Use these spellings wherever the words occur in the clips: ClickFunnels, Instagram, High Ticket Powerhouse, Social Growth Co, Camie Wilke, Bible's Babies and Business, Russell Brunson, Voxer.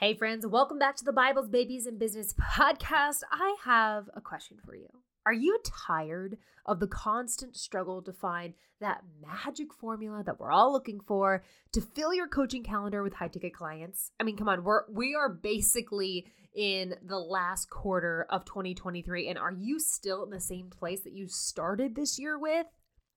Hey friends, welcome back to the Bible's Babies and Business podcast. I have a question for you. Are you tired of the constant struggle to find that magic formula that we're all looking for to fill your coaching calendar with high ticket clients? I mean, come on, we are basically in the last quarter of 2023, and are you still in the same place that you started this year with?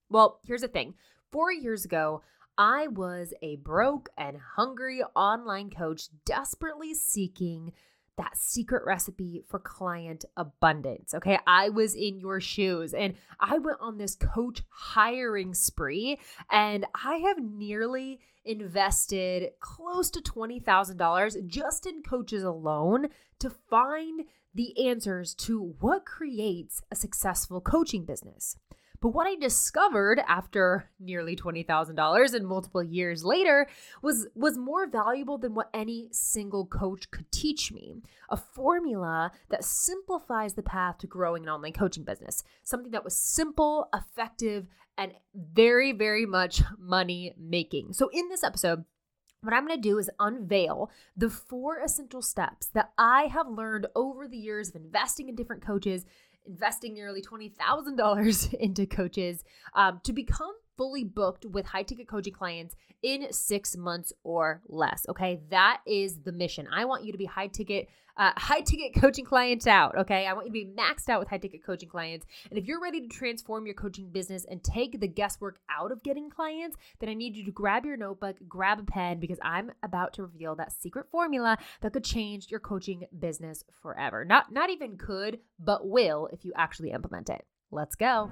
Well, here's the thing. 4 years ago, I was a broke and hungry online coach desperately seeking that secret recipe for client abundance, okay? I was in your shoes, and I went on this coach hiring spree, and I have nearly invested close to $20,000 just in coaches alone to find the answers to what creates a successful coaching business. But what I discovered after nearly $20,000 and multiple years later was more valuable than what any single coach could teach me. A formula that simplifies the path to growing an online coaching business. Something that was simple, effective, and very, very much money making. So in this episode, what I'm going to do is unveil the 4 essential steps that I have learned over the years of investing in different coaches, investing nearly $20,000 into coaches to become fully booked with high-ticket coaching clients in 6 months or less. Okay, that is the mission. I want you to be high-ticket coaching clients out. Okay, I want you to be maxed out with high-ticket coaching clients. And if you're ready to transform your coaching business and take the guesswork out of getting clients, then I need you to grab your notebook, grab a pen, because I'm about to reveal that secret formula that could change your coaching business forever. Not even could, but will if you actually implement it. Let's go.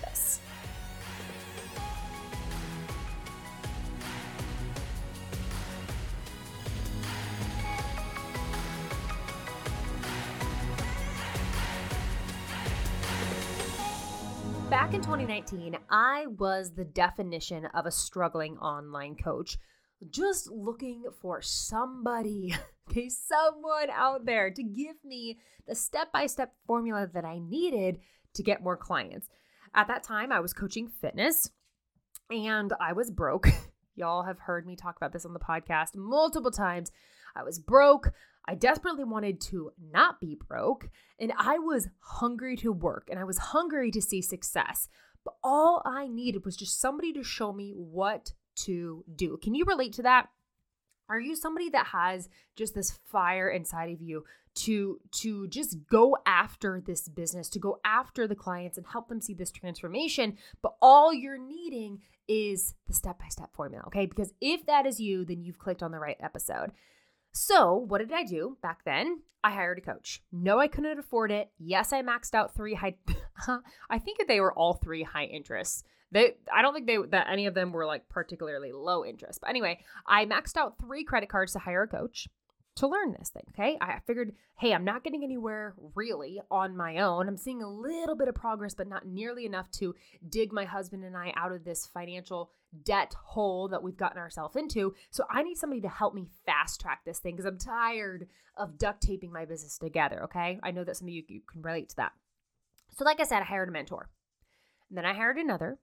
this. Back in 2019, I was the definition of a struggling online coach, just looking for somebody, okay, someone out there to give me the step-by-step formula that I needed to get more clients. At that time, I was coaching fitness and I was broke. Y'all have heard me talk about this on the podcast multiple times. I was broke. I desperately wanted to not be broke, and I was hungry to work, and I was hungry to see success. But all I needed was just somebody to show me what to do. Can you relate to that? Are you somebody that has just this fire inside of you to just go after this business, to go after the clients and help them see this transformation, but all you're needing is the step-by-step formula, okay? Because if that is you, then you've clicked on the right episode. So what did I do back then? I hired a coach. No, I couldn't afford it. Yes, I maxed out three high, I think that they were all three high interests. I don't think that any of them were like particularly low interest. But anyway, I maxed out 3 credit cards to hire a coach to learn this thing, okay? I figured, hey, I'm not getting anywhere really on my own. I'm seeing a little bit of progress, but not nearly enough to dig my husband and I out of this financial debt hole that we've gotten ourselves into. So I need somebody to help me fast track this thing because I'm tired of duct taping my business together, okay? I know that some of you can relate to that. So like I said, I hired a mentor. And then I hired another.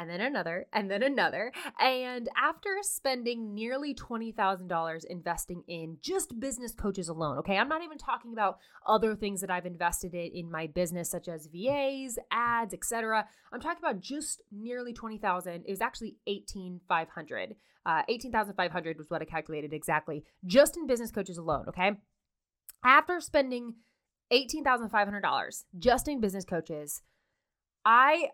And then another, and then another. And after spending nearly $20,000 investing in just business coaches alone, okay, I'm not even talking about other things that I've invested in my business, such as VAs, ads, etc. I'm talking about just nearly $20,000. It was actually $18,500. $18,500 was what I calculated exactly, just in business coaches alone, okay? After spending $18,500 just in business coaches, I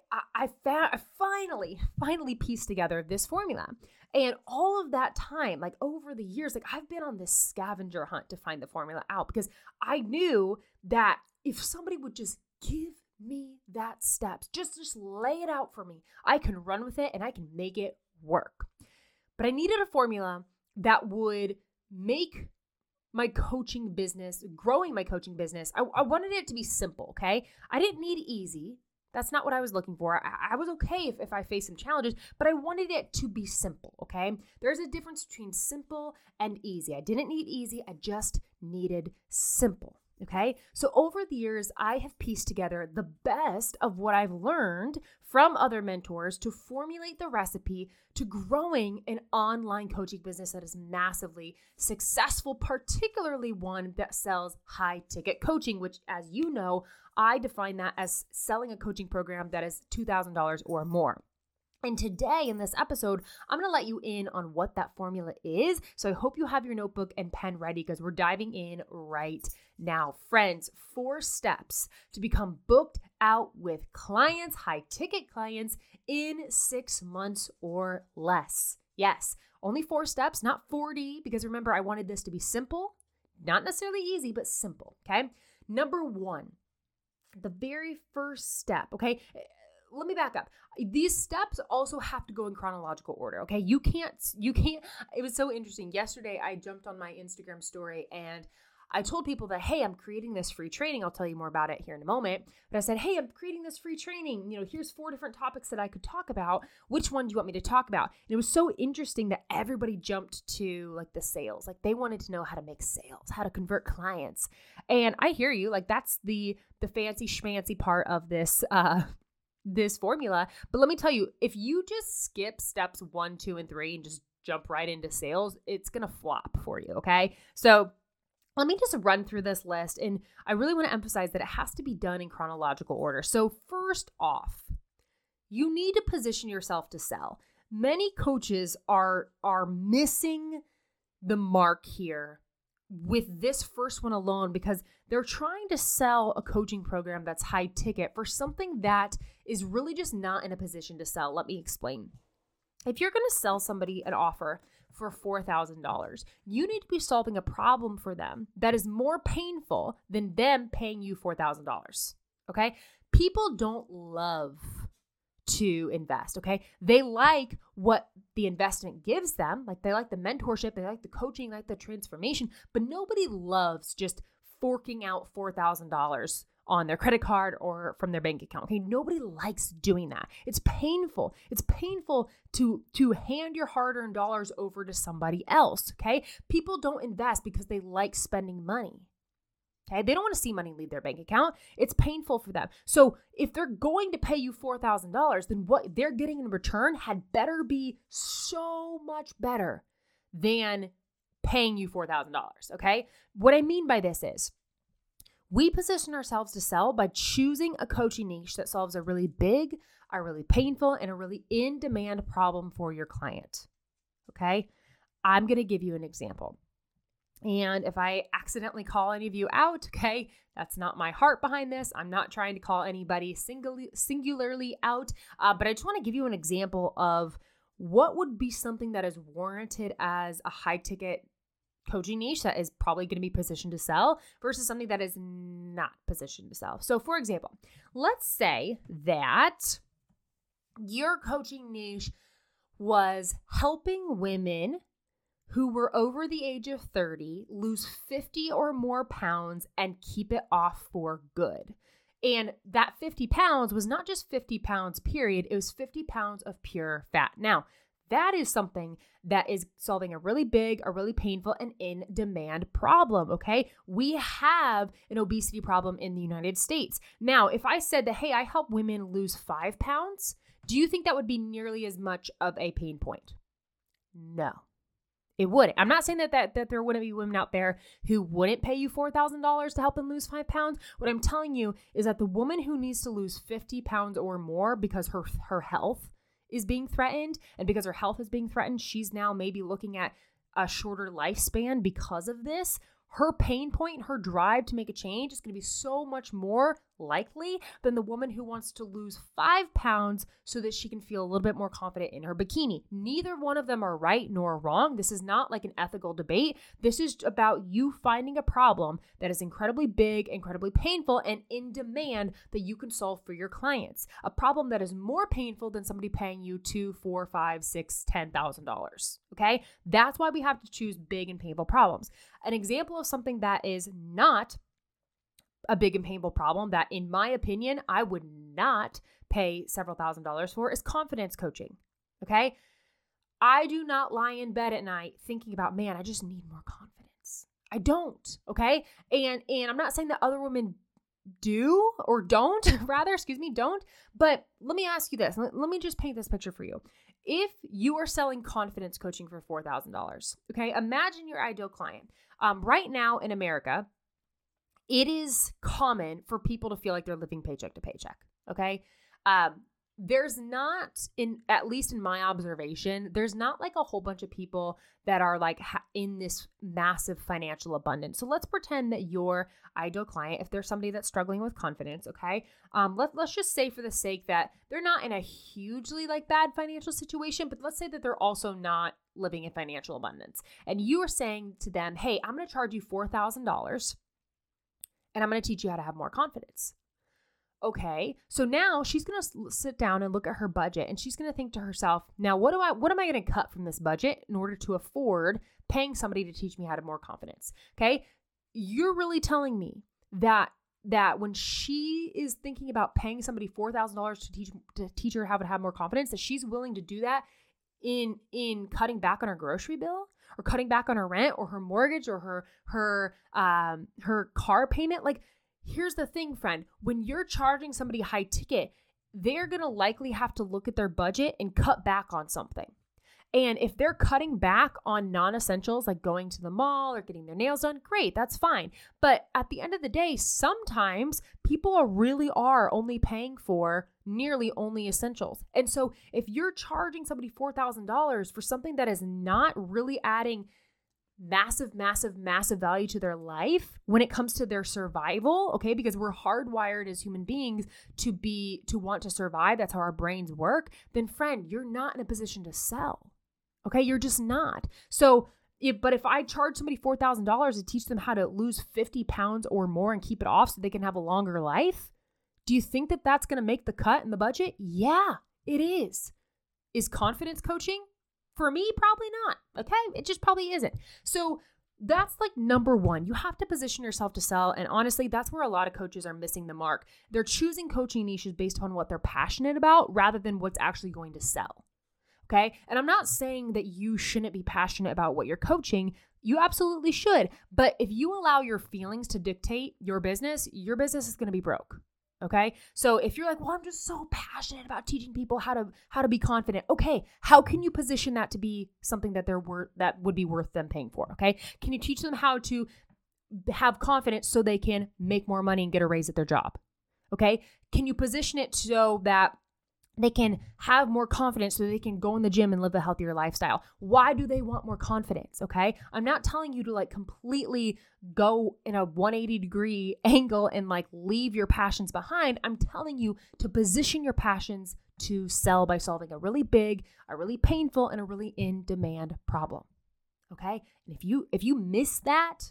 finally pieced together this formula. And all of that time, like over the years, like I've been on this scavenger hunt to find the formula out because I knew that if somebody would just give me that steps, just lay it out for me, I can run with it and I can make it work. But I needed a formula that would make my coaching business, growing my coaching business, I wanted it to be simple, okay? I didn't need easy. That's not what I was looking for. I was okay if I faced some challenges, but I wanted it to be simple, okay? There's a difference between simple and easy. I didn't need easy. I just needed simple, okay? So over the years, I have pieced together the best of what I've learned from other mentors to formulate the recipe to growing an online coaching business that is massively successful, particularly one that sells high-ticket coaching, which, as you know, I define that as selling a coaching program that is $2,000 or more. And today in this episode, I'm going to let you in on what that formula is. So I hope you have your notebook and pen ready because we're diving in right now. Friends, 4 steps to become booked out with clients, high-ticket clients in 6 months or less. Yes, only 4 steps, not 40, because remember, I wanted this to be simple, not necessarily easy, but simple, okay? Number 1. The very first step, okay? Let me back up. These steps also have to go in chronological order, okay? You can't, it was so interesting. Yesterday, I jumped on my Instagram story and I told people that, hey, I'm creating this free training. I'll tell you more about it here in a moment. But I said, hey, I'm creating this free training. You know, here's 4 different topics that I could talk about. Which one do you want me to talk about? And it was so interesting that everybody jumped to like the sales. Like they wanted to know how to make sales, how to convert clients. And I hear you. Like that's the fancy schmancy part of this formula. But let me tell you, if you just skip steps 1, 2, and 3 and just jump right into sales, it's going to flop for you. Okay. So let me just run through this list, and I really want to emphasize that it has to be done in chronological order. So first off, you need to position yourself to sell. Many coaches are missing the mark here with this first one alone because they're trying to sell a coaching program that's high ticket for something that is really just not in a position to sell. Let me explain. If you're going to sell somebody an offer for $4,000. You need to be solving a problem for them that is more painful than them paying you $4,000, okay? People don't love to invest, okay? They like what the investment gives them. Like they like the mentorship, they like the coaching, they like the transformation, but nobody loves just forking out $4,000 on their credit card or from their bank account. Okay. Nobody likes doing that. It's painful. It's painful to hand your hard-earned dollars over to somebody else. Okay. People don't invest because they like spending money. Okay. They don't want to see money leave their bank account. It's painful for them. So if they're going to pay you $4,000, then what they're getting in return had better be so much better than paying you $4,000. Okay. What I mean by this is, we position ourselves to sell by choosing a coaching niche that solves a really big, a really painful, and a really in-demand problem for your client, okay? I'm going to give you an example. And if I accidentally call any of you out, okay, that's not my heart behind this. I'm not trying to call anybody singularly out, but I just want to give you an example of what would be something that is warranted as a high ticket coaching niche that is probably going to be positioned to sell versus something that is not positioned to sell. So for example, let's say that your coaching niche was helping women who were over the age of 30 lose 50 or more pounds and keep it off for good. And that 50 pounds was not just 50 pounds, period. It was 50 pounds of pure fat. Now, that is something that is solving a really big, a really painful, and in-demand problem, okay? We have an obesity problem in the United States. Now, if I said that, hey, I help women lose 5 pounds, do you think that would be nearly as much of a pain point? No. It wouldn't. I'm not saying that there wouldn't be women out there who wouldn't pay you $4,000 to help them lose 5 pounds. What I'm telling you is that the woman who needs to lose 50 pounds or more because her health is being threatened, and because her health is being threatened, she's now maybe looking at a shorter lifespan because of this. Her pain point, her drive to make a change is going to be so much more likely than the woman who wants to lose 5 pounds so that she can feel a little bit more confident in her bikini. Neither one of them are right nor wrong. This is not like an ethical debate. This is about you finding a problem that is incredibly big, incredibly painful, and in demand that you can solve for your clients. A problem that is more painful than somebody paying you $2,000, $4,000, $5,000, $6,000, $10,000. Okay? That's why we have to choose big and painful problems. An example of something that is not a big and painful problem that, in my opinion, I would not pay several $1,000s for is confidence coaching. Okay. I do not lie in bed at night thinking about, man, I just need more confidence. I don't. Okay. And I'm not saying that other women do or don't don't. But let me ask you this. Let me just paint this picture for you. If you are selling confidence coaching for $4,000, okay, imagine your ideal client. Right now in America, it is common for people to feel like they're living paycheck to paycheck. Okay. There's not, at least in my observation, there's not like a whole bunch of people that are like in this massive financial abundance. So let's pretend that your ideal client, if there's somebody that's struggling with confidence, okay, let's just say for the sake that they're not in a hugely like bad financial situation, but let's say that they're also not living in financial abundance. And you are saying to them, hey, I'm going to charge you $4,000 and I'm going to teach you how to have more confidence. Okay, so now she's going to sit down and look at her budget and she's going to think to herself, now what am I going to cut from this budget in order to afford paying somebody to teach me how to more confidence? Okay, you're really telling me that when she is thinking about paying somebody $4,000 to teach her how to have more confidence, that she's willing to do that in cutting back on her grocery bill? Or cutting back on her rent or her mortgage or her car payment. Like, here's the thing, friend. When you're charging somebody high ticket, they're going to likely have to look at their budget and cut back on something. And if they're cutting back on non-essentials, like going to the mall or getting their nails done, great, that's fine. But at the end of the day, sometimes people really are only paying for nearly only essentials. And so if you're charging somebody $4,000 for something that is not really adding massive, massive, massive value to their life when it comes to their survival, okay, because we're hardwired as human beings to want to survive. That's how our brains work. Then friend, you're not in a position to sell. Okay, you're just not. So, if I charge somebody $4,000 to teach them how to lose 50 pounds or more and keep it off so they can have a longer life, do you think that that's going to make the cut in the budget? Yeah, it is. Is confidence coaching? For me, probably not. Okay, it just probably isn't. So that's like number one. You have to position yourself to sell. And honestly, that's where a lot of coaches are missing the mark. They're choosing coaching niches based on what they're passionate about rather than what's actually going to sell. Okay. And I'm not saying that you shouldn't be passionate about what you're coaching. You absolutely should. But if you allow your feelings to dictate your business is going to be broke. Okay. So if you're like, well, I'm just so passionate about teaching people how to be confident. Okay. How can you position that to be something that that would be worth them paying for? Okay. Can you teach them how to have confidence so they can make more money and get a raise at their job? Okay. Can you position it so that they can have more confidence so they can go in the gym and live a healthier lifestyle. Why do they want more confidence? Okay. I'm not telling you to like completely go in a 180 degree angle and like leave your passions behind. I'm telling you to position your passions to sell by solving a really big, a really painful, and a really in demand problem. Okay. And if you miss that,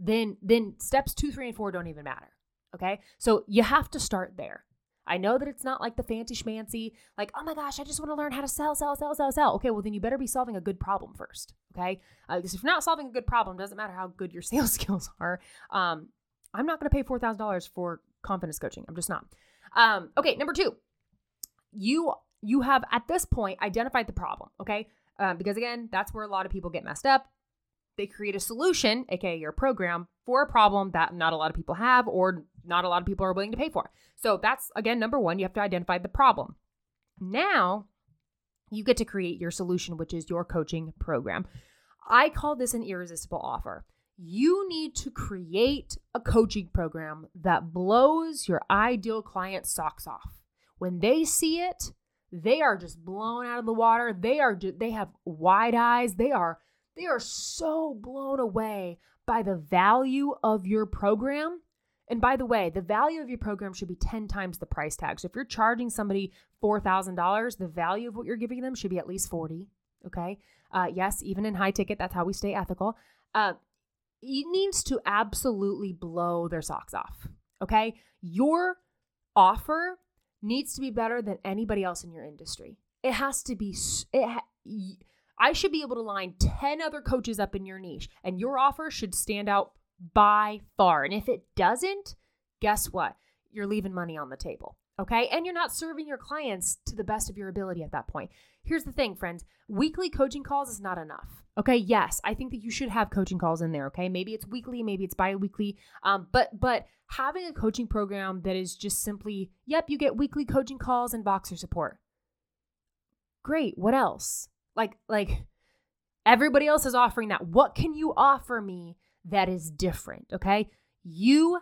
then steps 2, 3, and 4 don't even matter. Okay. So you have to start there. I know that it's not like the fancy schmancy, like, oh my gosh, I just want to learn how to sell. Okay, well, then you better be solving a good problem first, okay? Because if you're not solving a good problem, it doesn't matter how good your sales skills are. I'm not going to pay $4,000 for confidence coaching. I'm just not. Okay, number 2, you have at this point identified the problem, okay? Because again, that's where a lot of people get messed up. They create a solution, aka your program, for a problem that not a lot of people have or not a lot of people are willing to pay for. So that's, again, number 1, you have to identify the problem. Now you get to create your solution, which is your coaching program. I call this an irresistible offer. You need to create a coaching program that blows your ideal client's socks off. When they see it, they are just blown out of the water. They have wide eyes. They are so blown away by the value of your program. And by the way, the value of your program should be 10 times the price tag. So if you're charging somebody $4,000, the value of what you're giving them should be at least $40. Okay. Yes, even in high ticket, that's how we stay ethical. It needs to absolutely blow their socks off. Okay. Your offer needs to be better than anybody else in your industry. It has to be, I should be able to line 10 other coaches up in your niche, and your offer should stand out by far. And if it doesn't, guess what? You're leaving money on the table, okay? And you're not serving your clients to the best of your ability at that point. Here's the thing, friends. Weekly coaching calls is not enough, okay? Yes, I think that you should have coaching calls in there, okay? Maybe it's weekly, maybe it's bi-weekly, but having a coaching program that is just simply, yep, you get weekly coaching calls and Voxer support. Great, what else? Like everybody else is offering that. What can you offer me that is different? Okay. You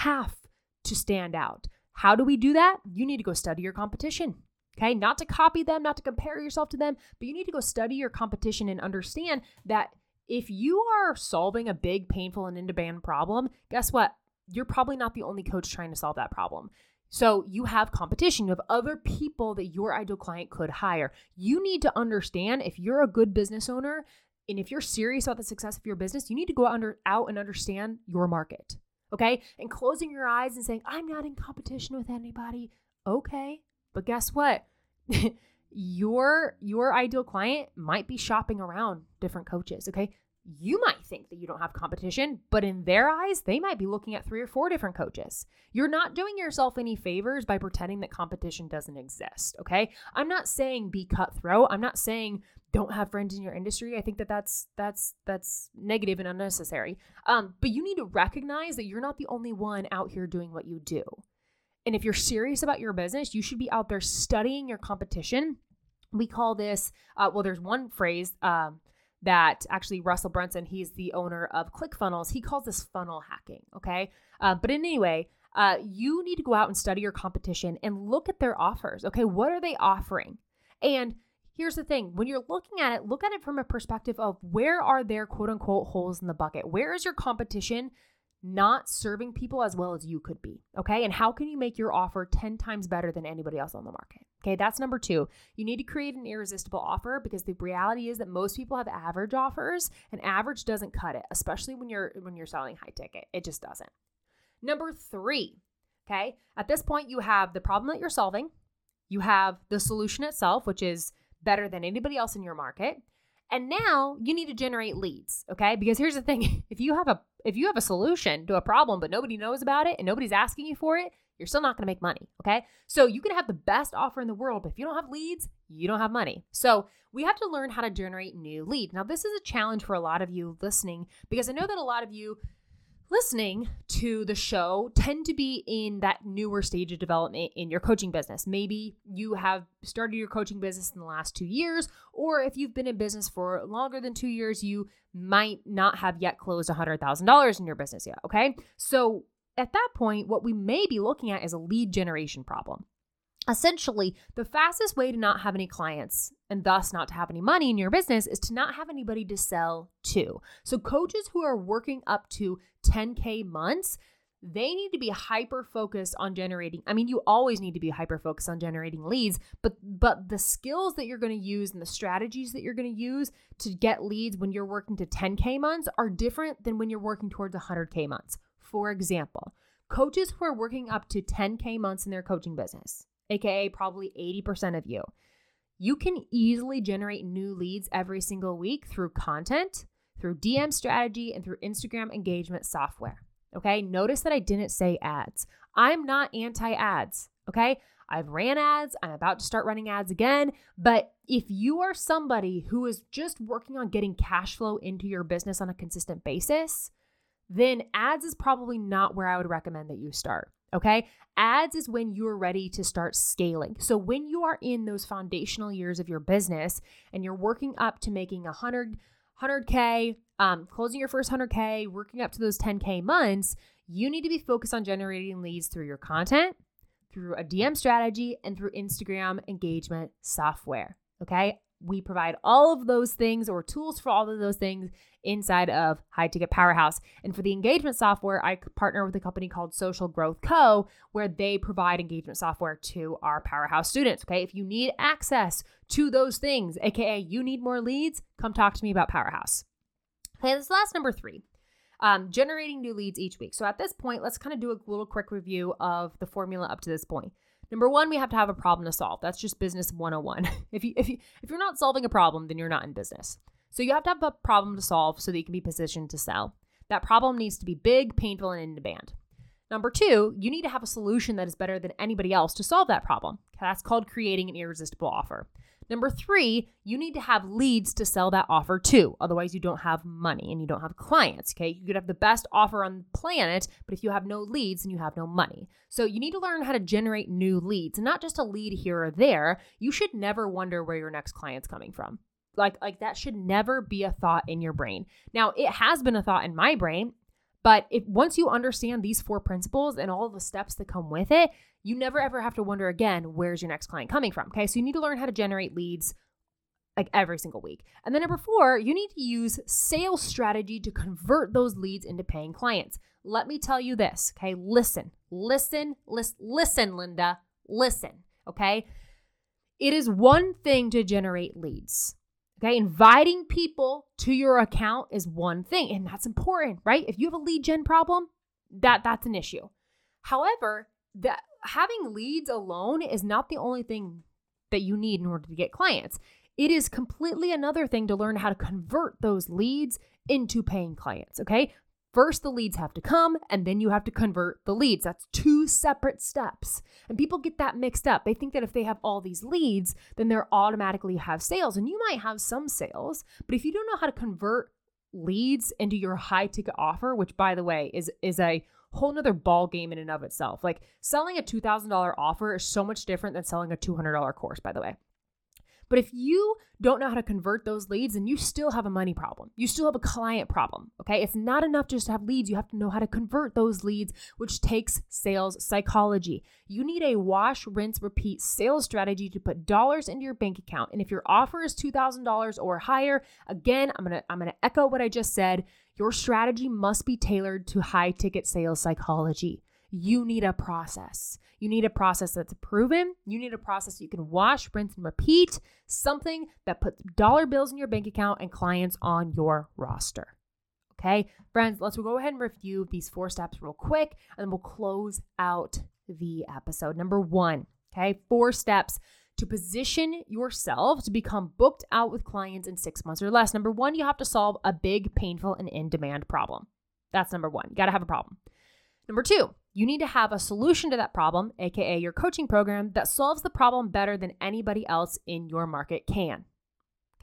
have to stand out. How do we do that? You need to go study your competition. Okay. Not to copy them, not to compare yourself to them, but you need to go study your competition and understand that if you are solving a big, painful, and in-demand problem, guess what? You're probably not the only coach trying to solve that problem. So you have competition, you have other people that your ideal client could hire. You need to understand if you're a good business owner and if you're serious about the success of your business, you need to go out and understand your market, okay? And closing your eyes and saying, I'm not in competition with anybody. Okay, but guess what? your ideal client might be shopping around different coaches, okay? You might think that you don't have competition, but in their eyes, they might be looking at 3 or 4 different coaches. You're not doing yourself any favors by pretending that competition doesn't exist, okay? I'm not saying be cutthroat. I'm not saying don't have friends in your industry. I think that that's negative and unnecessary. But you need to recognize that you're not the only one out here doing what you do. And if you're serious about your business, you should be out there studying your competition. We call this, there's one phrase, that actually Russell Brunson, he's the owner of ClickFunnels. He calls this funnel hacking, okay? But anyway, you need to go out and study your competition and look at their offers, okay? What are they offering? And here's the thing, when you're looking at it, look at it from a perspective of where are their quote unquote holes in the bucket? Where is your competition not serving people as well as you could be, okay? And how can you make your offer 10 times better than anybody else on the market? Okay, that's number 2. You need to create an irresistible offer because the reality is that most people have average offers, and average doesn't cut it, especially when you're selling high ticket. It just doesn't. Number 3, okay? At this point, you have the problem that you're solving. You have the solution itself, which is better than anybody else in your market. And now you need to generate leads, okay? Because here's the thing, if you have a solution to a problem but nobody knows about it and nobody's asking you for it, you're still not going to make money, okay? So you can have the best offer in the world, but if you don't have leads, you don't have money. So we have to learn how to generate new leads. Now, this is a challenge for a lot of you listening because I know that a lot of you listening to the show tend to be in that newer stage of development in your coaching business. Maybe you have started your coaching business in the last 2 years, or if you've been in business for longer than 2 years, you might not have yet closed $100,000 in your business yet, okay? So at that point, what we may be looking at is a lead generation problem. Essentially, the fastest way to not have any clients and thus not to have any money in your business is to not have anybody to sell to. So coaches who are working up to 10K months, they need to be hyper-focused on generating. I mean, you always need to be hyper-focused on generating leads, but the skills that you're going to use and the strategies that you're going to use to get leads when you're working to 10K months are different than when you're working towards 100K months. For example, coaches who are working up to 10K months in their coaching business, AKA probably 80% of you, you can easily generate new leads every single week through content, through DM strategy, and through Instagram engagement software. Okay, notice that I didn't say ads. I'm not anti-ads, okay? I've ran ads, I'm about to start running ads again, but if you are somebody who is just working on getting cash flow into your business on a consistent basis, then ads is probably not where I would recommend that you start, okay? Ads is when you're ready to start scaling. So when you are in those foundational years of your business and you're working up to making 100K, closing your first 100K, working up to those 10K months, you need to be focused on generating leads through your content, through a DM strategy, and through Instagram engagement software. Okay. We provide all of those things or tools for all of those things inside of High Ticket Powerhouse. And for the engagement software, I partner with a company called Social Growth Co, where they provide engagement software to our Powerhouse students. Okay. If you need access to those things, AKA you need more leads, come talk to me about Powerhouse. Okay. This is last number 3, generating new leads each week. So at this point, let's kind of do a little quick review of the formula up to this point. Number 1, we have to have a problem to solve. That's just business 101. If you're not solving a problem, then you're not in business. So you have to have a problem to solve so that you can be positioned to sell. That problem needs to be big, painful, and in demand. Number 2, you need to have a solution that is better than anybody else to solve that problem. That's called creating an irresistible offer. Number 3, you need to have leads to sell that offer to. Otherwise, you don't have money and you don't have clients, okay? You could have the best offer on the planet, but if you have no leads, then you have no money. So you need to learn how to generate new leads, and not just a lead here or there. You should never wonder where your next client's coming from. Like that should never be a thought in your brain. Now, it has been a thought in my brain, but once you understand these 4 principles and all the steps that come with it, you never ever have to wonder again, where's your next client coming from? Okay, so you need to learn how to generate leads like every single week. And then number 4, you need to use sales strategy to convert those leads into paying clients. Let me tell you this, okay? Listen, Linda, listen, okay? It is one thing to generate leads. Okay, inviting people to your account is one thing, and that's important, right? If you have a lead gen problem, that's an issue. However, that having leads alone is not the only thing that you need in order to get clients. It is completely another thing to learn how to convert those leads into paying clients, okay? First, the leads have to come, and then you have to convert the leads. That's 2 separate steps. And people get that mixed up. They think that if they have all these leads, then they're automatically have sales. And you might have some sales, but if you don't know how to convert leads into your high ticket offer, which by the way is a whole nother ball game in and of itself. Like selling a $2,000 offer is so much different than selling a $200 course, by the way. But if you don't know how to convert those leads, then you still have a money problem. You still have a client problem, okay? It's not enough just to have leads. You have to know how to convert those leads, which takes sales psychology. You need a wash, rinse, repeat sales strategy to put dollars into your bank account. And if your offer is $2,000 or higher, again, I'm gonna echo what I just said. Your strategy must be tailored to high ticket sales psychology. You need a process. You need a process that's proven. You need a process you can wash, rinse, and repeat. Something that puts dollar bills in your bank account and clients on your roster. Okay, friends, let's go ahead and review these 4 steps real quick, and then we'll close out the episode. Number 1, okay, 4 steps to position yourself to become booked out with clients in 6 months or less. Number 1, you have to solve a big, painful, and in-demand problem. That's number 1. You got to have a problem. Number 2, you need to have a solution to that problem, AKA your coaching program, that solves the problem better than anybody else in your market can.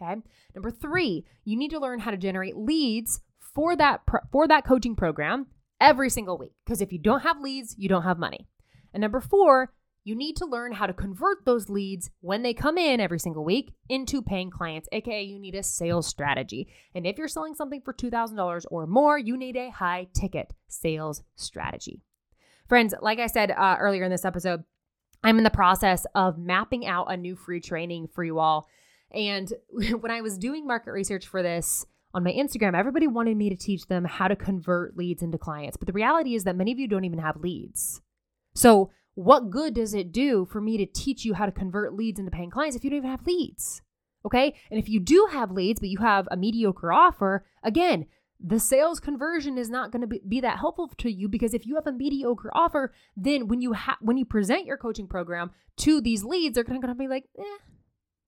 Okay. Number 3, you need to learn how to generate leads for that coaching program every single week. Because if you don't have leads, you don't have money. And number 4, you need to learn how to convert those leads when they come in every single week into paying clients, AKA you need a sales strategy. And if you're selling something for $2,000 or more, you need a high ticket sales strategy. Friends, like I said earlier in this episode, I'm in the process of mapping out a new free training for you all. And when I was doing market research for this on my Instagram, everybody wanted me to teach them how to convert leads into clients. But the reality is that many of you don't even have leads. So what good does it do for me to teach you how to convert leads into paying clients if you don't even have leads? Okay. And if you do have leads, but you have a mediocre offer, again, the sales conversion is not going to be that helpful to you, because if you have a mediocre offer, then when you present your coaching program to these leads, they're going to be like,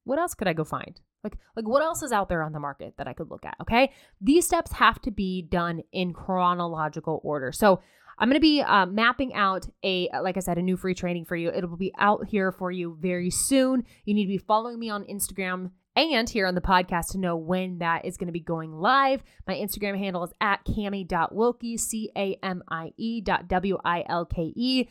what else could I go find? Like what else is out there on the market that I could look at? Okay. These steps have to be done in chronological order. So I'm going to be mapping out a new free training for you. It will be out here for you very soon. You need to be following me on Instagram and here on the podcast to know when that is going to be going live. My Instagram handle is at camie.wilke, camie.wilke.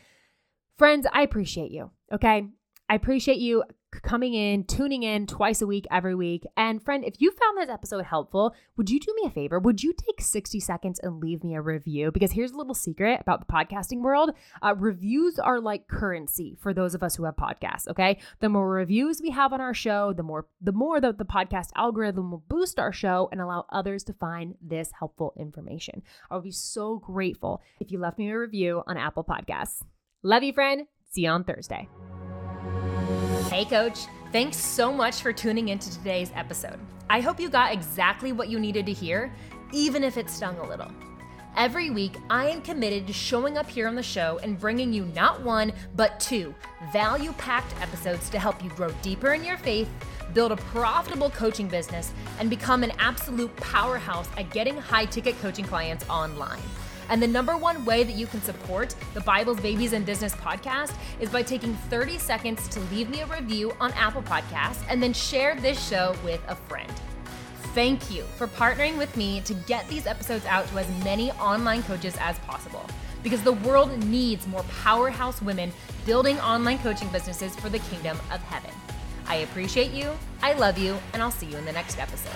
Friends, I appreciate you. Okay. I appreciate you coming in, tuning in twice a week, every week. And friend, if you found this episode helpful, would you do me a favor? Would you take 60 seconds and leave me a review? Because here's a little secret about the podcasting world. Reviews are like currency for those of us who have podcasts, okay? The more reviews we have on our show, the more that the podcast algorithm will boost our show and allow others to find this helpful information. I would be so grateful if you left me a review on Apple Podcasts. Love you, friend. See you on Thursday. Hey coach, thanks so much for tuning into today's episode. I hope you got exactly what you needed to hear, even if it stung a little. Every week, I am committed to showing up here on the show and bringing you not one, but two value-packed episodes to help you grow deeper in your faith, build a profitable coaching business, and become an absolute powerhouse at getting high-ticket coaching clients online. And the number one way that you can support the Bible's Babies and Business podcast is by taking 30 seconds to leave me a review on Apple Podcasts and then share this show with a friend. Thank you for partnering with me to get these episodes out to as many online coaches as possible, because the world needs more powerhouse women building online coaching businesses for the kingdom of heaven. I appreciate you, I love you, and I'll see you in the next episode.